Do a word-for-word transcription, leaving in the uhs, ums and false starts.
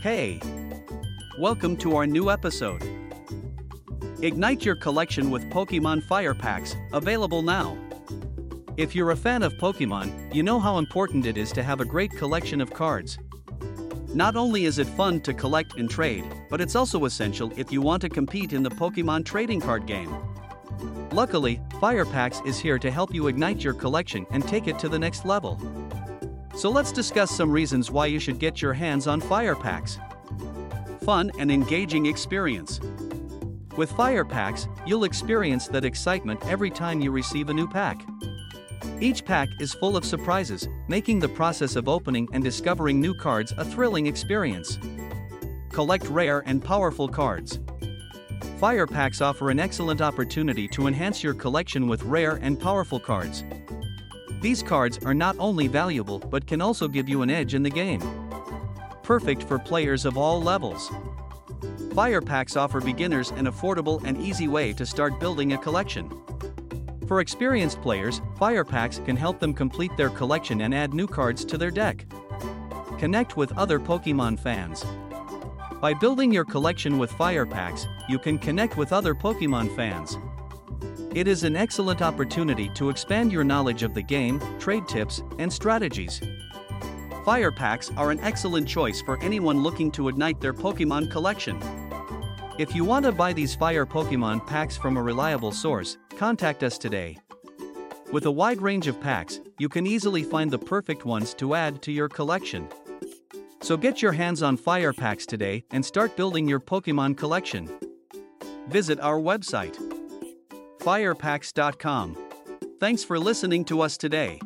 Hey! Welcome to our new episode. Ignite your collection with Pokémon Fire Packs, available now. If you're a fan of Pokémon, you know how important it is to have a great collection of cards. Not only is it fun to collect and trade, but it's also essential if you want to compete in the Pokémon trading card game. Luckily, Fire Packs is here to help you ignite your collection and take it to the next level. So let's discuss some reasons why you should get your hands on Fire Packs. Fun and engaging experience. With Fire Packs, you'll experience that excitement every time you receive a new pack. Each pack is full of surprises, making the process of opening and discovering new cards a thrilling experience. Collect rare and powerful cards. Fire Packs offer an excellent opportunity to enhance your collection with rare and powerful cards. These cards are not only valuable but can also give you an edge in the game. Perfect for players of all levels. Fire Packs offer beginners an affordable and easy way to start building a collection. For experienced players, Fire Packs can help them complete their collection and add new cards to their deck. Connect with other Pokémon fans. By building your collection with Fire Packs, you can connect with other Pokémon fans. It is an excellent opportunity to expand your knowledge of the game, trade tips, and strategies. Fire Packs are an excellent choice for anyone looking to ignite their Pokémon collection. If you want to buy these Fire Pokémon packs from a reliable source, contact us today. With a wide range of packs, you can easily find the perfect ones to add to your collection. So get your hands on Fire Packs today and start building your Pokémon collection. Visit our website, Firepacks dot com. Thanks for listening to us today.